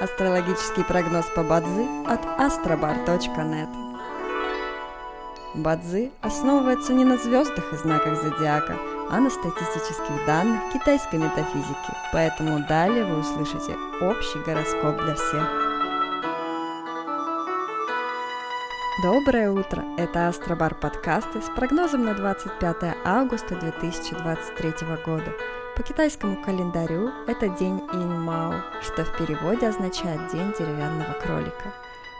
Астрологический прогноз по БАДЗИ от astrobar.net. БАДЗИ основывается не на звездах и знаках зодиака, а на статистических данных китайской метафизики, поэтому далее вы услышите общий гороскоп для всех. Доброе утро! Это Астробар подкасты с прогнозом на 25 августа 2023 года. По китайскому календарю это день Иньмао, что в переводе означает «день деревянного кролика».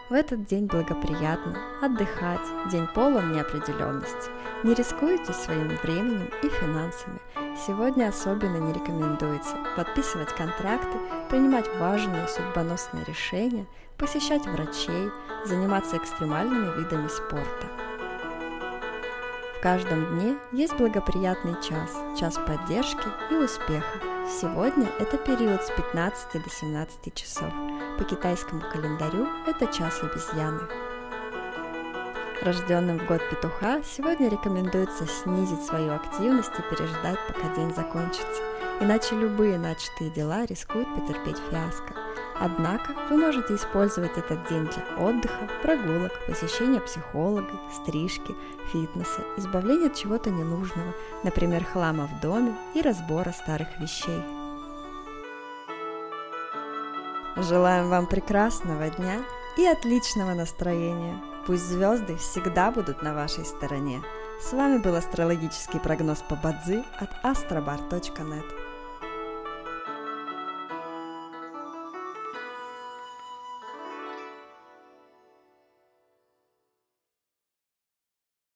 В этот день благоприятно отдыхать, день полон неопределенности. Не рискуйте своим временем и финансами. Сегодня особенно не рекомендуется подписывать контракты, принимать важные судьбоносные решения, посещать врачей, заниматься экстремальными видами спорта. В каждом дне есть благоприятный час поддержки и успеха. Сегодня это период с 15 до 17 часов. По китайскому календарю это час обезьяны. Рожденным в год петуха сегодня рекомендуется снизить свою активность и переждать, пока день закончится. Иначе любые начатые дела рискуют потерпеть фиаско. Однако вы можете использовать этот день для отдыха, прогулок, посещения психолога, стрижки, фитнеса, избавления от чего-то ненужного, например, хлама в доме и разбора старых вещей. Желаем вам прекрасного дня и отличного настроения! Пусть звезды всегда будут на вашей стороне! С вами был астрологический прогноз по БАДЗИ от astrobar.net.